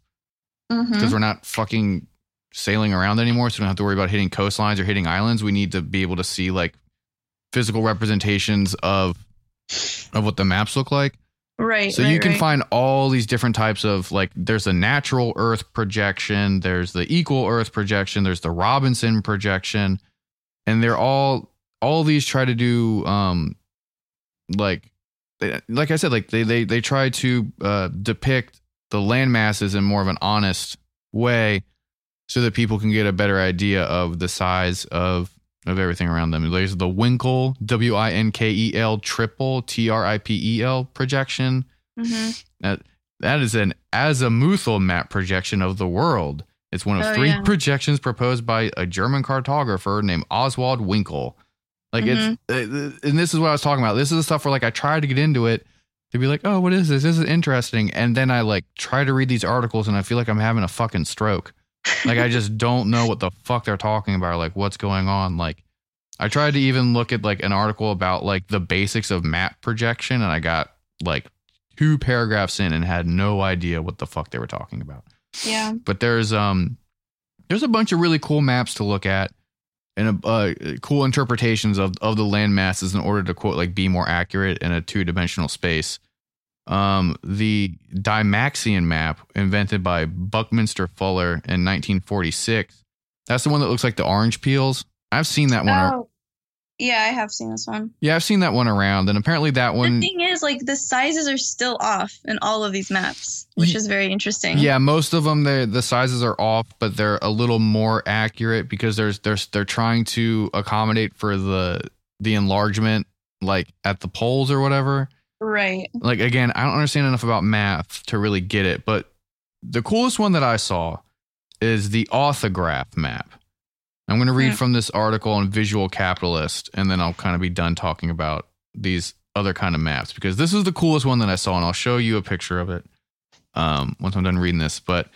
Because mm-hmm. we're not fucking sailing around anymore, so we don't have to worry about hitting coastlines or hitting islands. We need to be able to see like physical representations of of what the maps look like. Right. So right, you can right. find all these different types of, like, there's the natural Earth projection, there's the equal Earth projection, there's the Robinson projection, and they're all all these try to do um like like I said like they they they try to uh, depict the land masses in more of an honest way so that people can get a better idea of the size of, of everything around them. There's the Winkel, W I N K E L, triple, T R I P E L projection. Mm-hmm. Now, that is an azimuthal map projection of the world. It's one of oh, three yeah. projections proposed by a German cartographer named Oswald Winkel. Like mm-hmm. it's, and this is what I was talking about. This is the stuff where like I tried to get into it. To be like, oh, what is this? This is interesting. And then I like try to read these articles and I feel like I'm having a fucking stroke. Like I just don't know what the fuck they're talking about. Like what's going on? Like I tried to even look at like an article about like the basics of map projection. And I got like two paragraphs in and had no idea what the fuck they were talking about. Yeah. But there's um there's a bunch of really cool maps to look at. And uh, cool interpretations of, of the land masses in order to, quote, like be more accurate in a two dimensional space. Um, the Dymaxion map invented by Buckminster Fuller in nineteen forty-six. That's the one that looks like the orange peels. I've seen that one. Oh, ar- yeah, I have seen this one. Yeah, I've seen that one around. And apparently that one. The thing is, like the sizes are still off in all of these maps, which yeah, is very interesting. Yeah, most of them, the the sizes are off, but they're a little more accurate because there's there's they're trying to accommodate for the the enlargement, like at the poles or whatever. Right. Like again, I don't understand enough about math to really get it, but the coolest one that I saw is the AuthaGraph map. I'm going to read yeah. from this article on Visual Capitalist, and then I'll kind of be done talking about these other kind of maps because this is the coolest one that I saw, and I'll show you a picture of it um, once I'm done reading this. But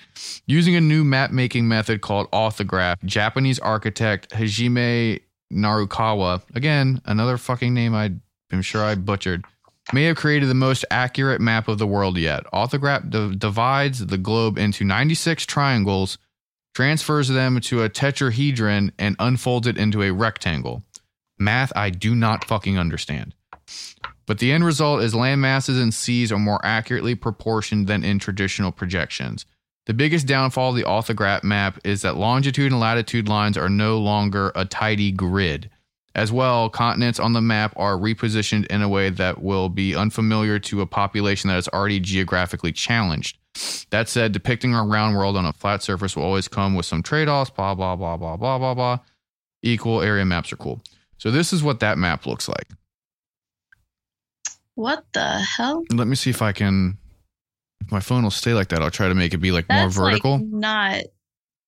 using a new map-making method called AuthaGraph, Japanese architect Hajime Narukawa, again, another fucking name I, I'm sure I butchered, may have created the most accurate map of the world yet. AuthaGraph d- divides the globe into ninety-six triangles, transfers them to a tetrahedron, and unfolds it into a rectangle. Math I do not fucking understand. But the end result is land masses and seas are more accurately proportioned than in traditional projections. The biggest downfall of the AuthaGraph map is that longitude and latitude lines are no longer a tidy grid. As well, continents on the map are repositioned in a way that will be unfamiliar to a population that is already geographically challenged. That said, depicting our round world on a flat surface will always come with some trade-offs, blah, blah, blah, blah, blah, blah, blah. Equal area maps are cool. So this is what that map looks like. What the hell? Let me see if I can, if my phone will stay like that. I'll try to make it be like That's more vertical. Like not,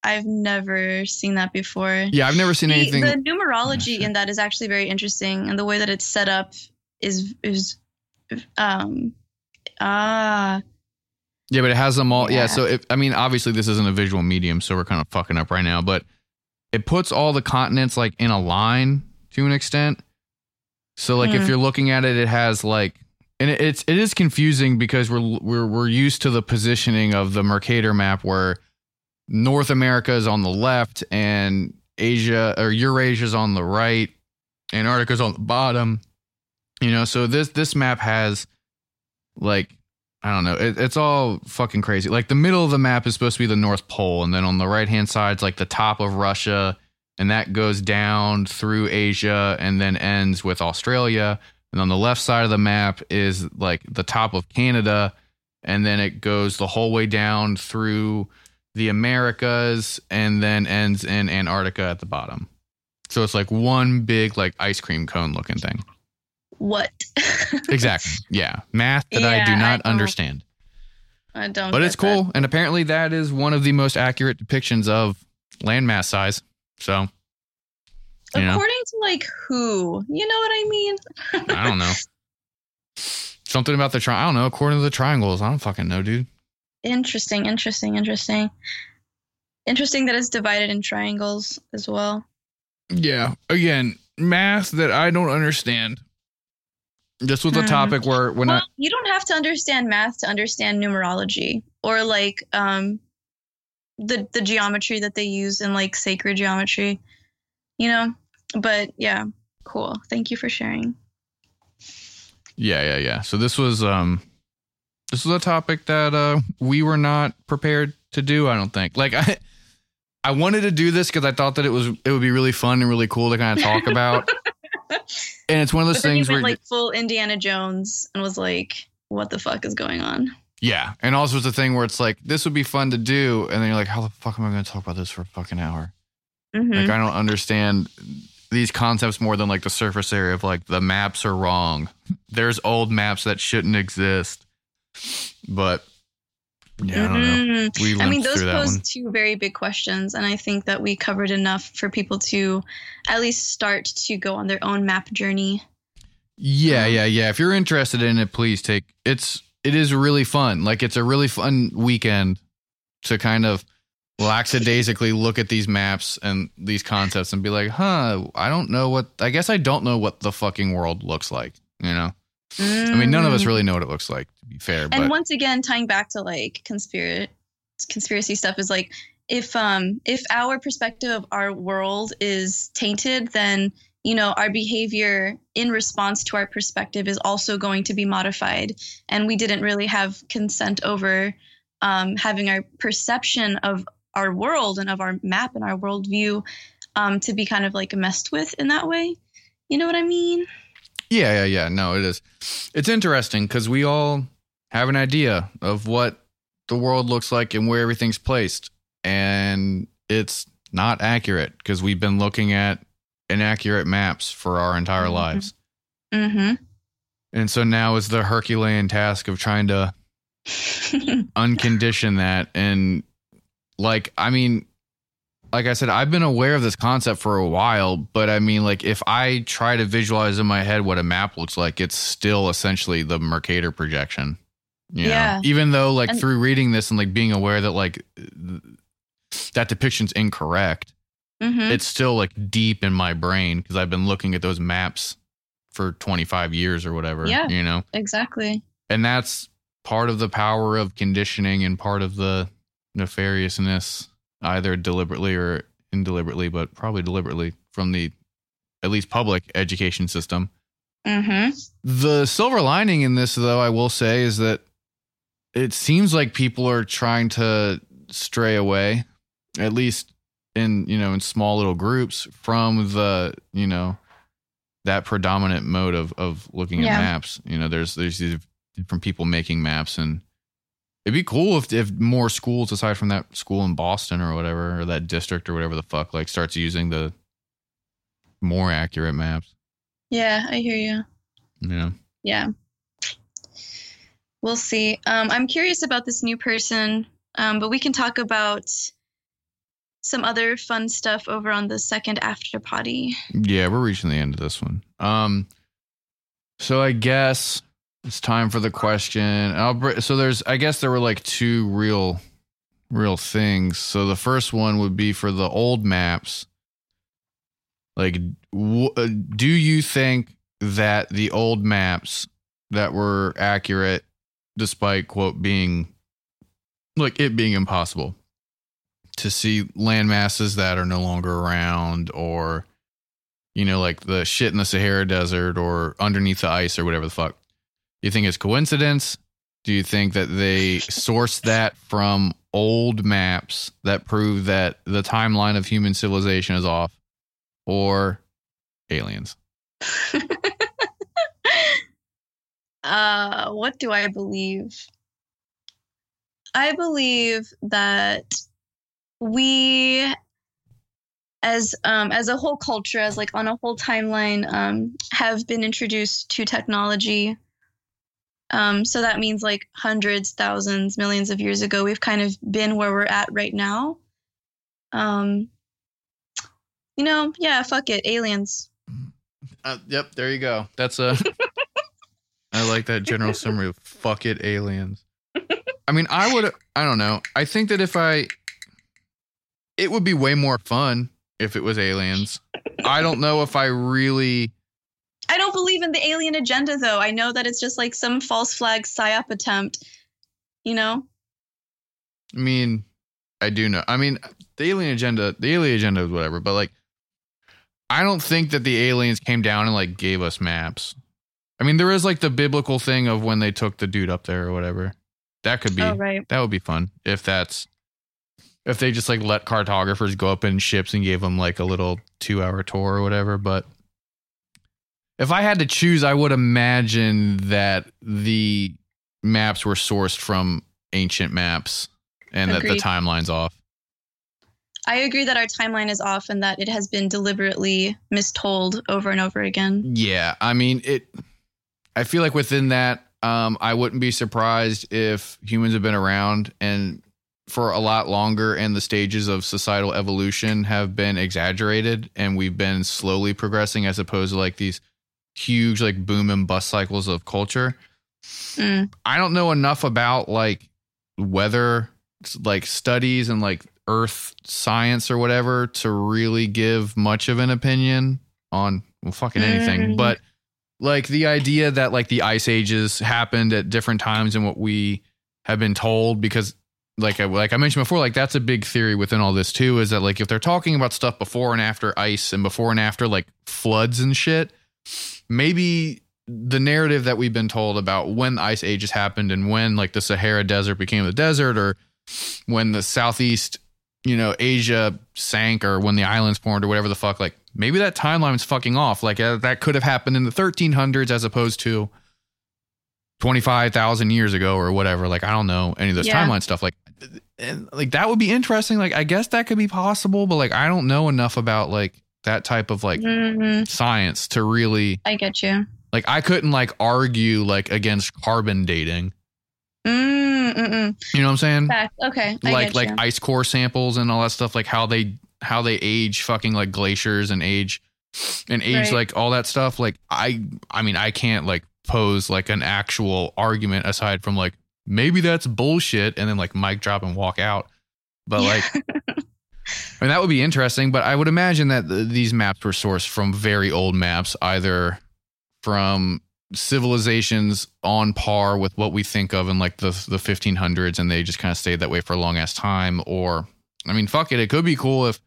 I've never seen that before. Yeah, I've never seen the, anything. The numerology in that is actually very interesting. And the way that it's set up is, is, um, ah. Uh, yeah, but it has them all. Yeah. yeah so, if, I mean, obviously this isn't a visual medium, so we're kind of fucking up right now, but it puts all the continents like in a line to an extent. So like mm. if you're looking at it, it has like, and it, it's it is confusing because we're we're we're used to the positioning of the Mercator map where North America is on the left and Asia or Eurasia is on the right, Antarctica's on the bottom. You know, so this this map has like I don't know, it, it's all fucking crazy. Like the middle of the map is supposed to be the North Pole, and then on the right hand side's like the top of Russia. And that goes down through Asia and then ends with Australia. And on the left side of the map is like the top of Canada. And then it goes the whole way down through the Americas and then ends in Antarctica at the bottom. So it's like one big like ice cream cone looking thing. What? Exactly. Yeah. Math that yeah, I do not I understand. I don't. But it's cool. That. And apparently that is one of the most accurate depictions of landmass size. So, according know. to like who, you know what I mean? I don't know. Something about the tri I don't know. According to the triangles, I don't fucking know, dude. Interesting, interesting, interesting, interesting that it's divided in triangles as well. Yeah. Again, math that I don't understand. This was a hmm. topic where when well, I you don't have to understand math to understand numerology or like um. the the geometry that they use in like sacred geometry, you know, but yeah, cool. Thank you for sharing. Yeah. Yeah. Yeah. So this was, um, this was a topic that, uh, we were not prepared to do. I don't think like I, I wanted to do this cause I thought that it was, it would be really fun and really cool to kind of talk about. And it's one of those things where like full Indiana Jones and was like, what the fuck is going on? Yeah. And also it's a thing where it's like, this would be fun to do. And then you're like, how the fuck am I going to talk about this for a fucking hour? Mm-hmm. Like, I don't understand these concepts more than like the surface area of like the maps are wrong. There's old maps that shouldn't exist. But yeah, mm-hmm. I don't know. We I mean, those pose two very big questions. And I think that we covered enough for people to at least start to go on their own map journey. Yeah. Um, yeah. Yeah. If you're interested in it, please take it's. It is really fun. Like it's a really fun weekend to kind of lackadaisically look at these maps and these concepts and be like, huh, I don't know what, I guess I don't know what the fucking world looks like. You know, mm. I mean, none of us really know what it looks like to be fair. And but. once again, tying back to like conspiracy, conspiracy stuff is like, if, um, if our perspective of our world is tainted, then, you know, our behavior in response to our perspective is also going to be modified. And we didn't really have consent over um, having our perception of our world and of our map and our worldview um, to be kind of like messed with in that way. You know what I mean? Yeah, yeah, yeah. No, it is. It's interesting because we all have an idea of what the world looks like and where everything's placed. And it's not accurate because we've been looking at inaccurate maps for our entire mm-hmm. lives. Mm-hmm. And so now is the Herculean task of trying to uncondition that. And like, I mean, like I said, I've been aware of this concept for a while, but I mean, like if I try to visualize in my head what a map looks like, it's still essentially the Mercator projection. You yeah. know? Even though like and- through reading this and like being aware that like that depiction's incorrect, mm-hmm. it's still like deep in my brain because I've been looking at those maps for twenty-five years or whatever, yeah, you know, exactly. And that's part of the power of conditioning and part of the nefariousness, either deliberately or indeliberately, but probably deliberately from the at least public education system. Mm-hmm. The silver lining in this, though, I will say is that it seems like people are trying to stray away, at least in, you know, in small little groups from the, you know, that predominant mode of, of looking yeah. at maps. You know, there's, there's these different people making maps, and it'd be cool if, if more schools aside from that school in Boston or whatever, or that district or whatever the fuck, like starts using the more accurate maps. Yeah, I hear you. Yeah. Yeah. We'll see. Um, I'm curious about this new person, um, but we can talk about some other fun stuff over on the second after party. Yeah, we're reaching the end of this one. Um, so I guess it's time for the question. I'll br- so there's, I guess there were like two real, real things. So the first one would be for the old maps. Like, w- do you think that the old maps that were accurate, despite quote being like it being impossible to see land masses that are no longer around, or, you know, like the shit in the Sahara Desert or underneath the ice or whatever the fuck? Do you think it's coincidence? Do you think that they sourced that from old maps that prove that the timeline of human civilization is off, or aliens? Uh, what do I believe? I believe that we, as um, as a whole culture, as like on a whole timeline, um, have been introduced to technology. Um, so that means like hundreds, thousands, millions of years ago, we've kind of been where we're at right now. Um, you know, yeah, fuck it, aliens. Uh, yep, there you go. That's a. I like that general summary of fuck it, aliens. I mean, I would, I don't know. I think that if I, it would be way more fun if it was aliens. I don't know if I really. I don't believe in the alien agenda, though. I know that it's just like some false flag psyop attempt, you know? I mean, I do know. I mean, the alien agenda, the alien agenda is whatever, but like, I don't think that the aliens came down and like gave us maps. I mean, there is like the biblical thing of when they took the dude up there or whatever. That could be, oh, right. That would be fun if that's, if they just like let cartographers go up in ships and gave them like a little two hour tour or whatever. But if I had to choose, I would imagine that the maps were sourced from ancient maps and Agreed. That the timeline's off. I agree that our timeline is off and that it has been deliberately mistold over and over again. Yeah. I mean, it. I feel like within that, um, I wouldn't be surprised if humans have been around and for a lot longer and the stages of societal evolution have been exaggerated and we've been slowly progressing as opposed to like these huge like boom and bust cycles of culture. Mm. I don't know enough about like weather like studies and like earth science or whatever to really give much of an opinion on well, fucking anything. Mm. But like the idea that like the ice ages happened at different times than what we have been told, because like I, like I mentioned before, like that's a big theory within all this too, is that like if they're talking about stuff before and after ice and before and after like floods and shit, maybe the narrative that we've been told about when the ice ages happened and when like the Sahara Desert became the desert or when the Southeast, you know, Asia sank or when the islands formed or whatever the fuck, like maybe that timeline is fucking off. Like uh, that could have happened in the thirteen hundreds as opposed to twenty-five thousand years ago or whatever. Like, I don't know any of this yeah. timeline stuff. Like, and, like that would be interesting. Like, I guess that could be possible, but like, I don't know enough about like that type of like mm-hmm. science to really, I get you. Like I couldn't like argue like against carbon dating. Mm-mm. You know what I'm saying? Fact. Okay. I like like ice core samples and all that stuff, like how they how they age fucking like glaciers and age and age right. like all that stuff. Like I I mean I can't like pose like an actual argument aside from like maybe that's bullshit and then like mic drop and walk out. But yeah. like I mean that would be interesting, but I would imagine that th- these maps were sourced from very old maps, either from civilizations on par with what we think of in like the the fifteen hundreds and they just kind of stayed that way for a long ass time, or I mean fuck it, it could be cool if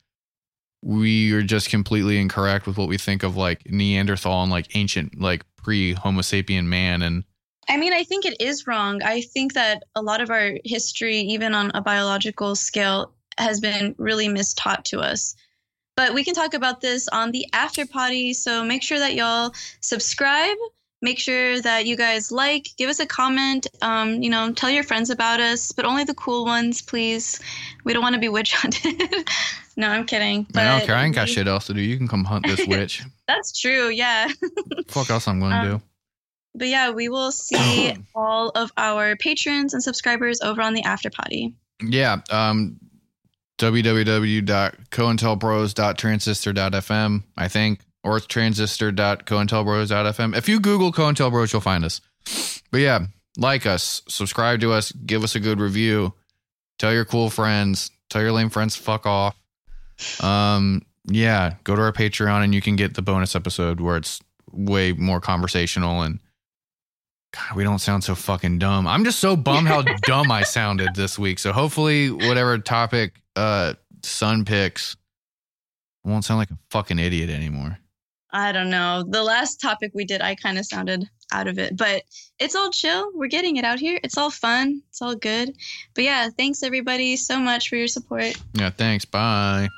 we are just completely incorrect with what we think of like Neanderthal and like ancient like pre Homo sapien man. And I mean I think it is wrong. I think that a lot of our history, even on a biological scale, has been really mistaught to us. But we can talk about this on the after potty, so make sure that y'all subscribe Make sure that you guys like, give us a comment, um, you know, tell your friends about us, but only the cool ones, please. We don't want to be witch hunted. No, I'm kidding. But I don't care. I ain't got shit else to do. You can come hunt this witch. That's true. Yeah. Fuck else I'm going to um, do. But yeah, we will see all of our patrons and subscribers over on the after party. Yeah. Um, w w w dot cointelbros dot transistor dot f m, I think. Or it's transistor dot cointelbros dot f m. If you Google CointelBros, you'll find us. But yeah, like us, subscribe to us, give us a good review, tell your cool friends, tell your lame friends, fuck off. Um, yeah, go to our Patreon and you can get the bonus episode where it's way more conversational and God, we don't sound so fucking dumb. I'm just so bummed how dumb I sounded this week. So hopefully whatever topic uh, Sun picks, I won't sound like a fucking idiot anymore. I don't know. The last topic we did, I kind of sounded out of it, but it's all chill. We're getting it out here. It's all fun. It's all good. But yeah, thanks everybody so much for your support. Yeah, thanks. Bye.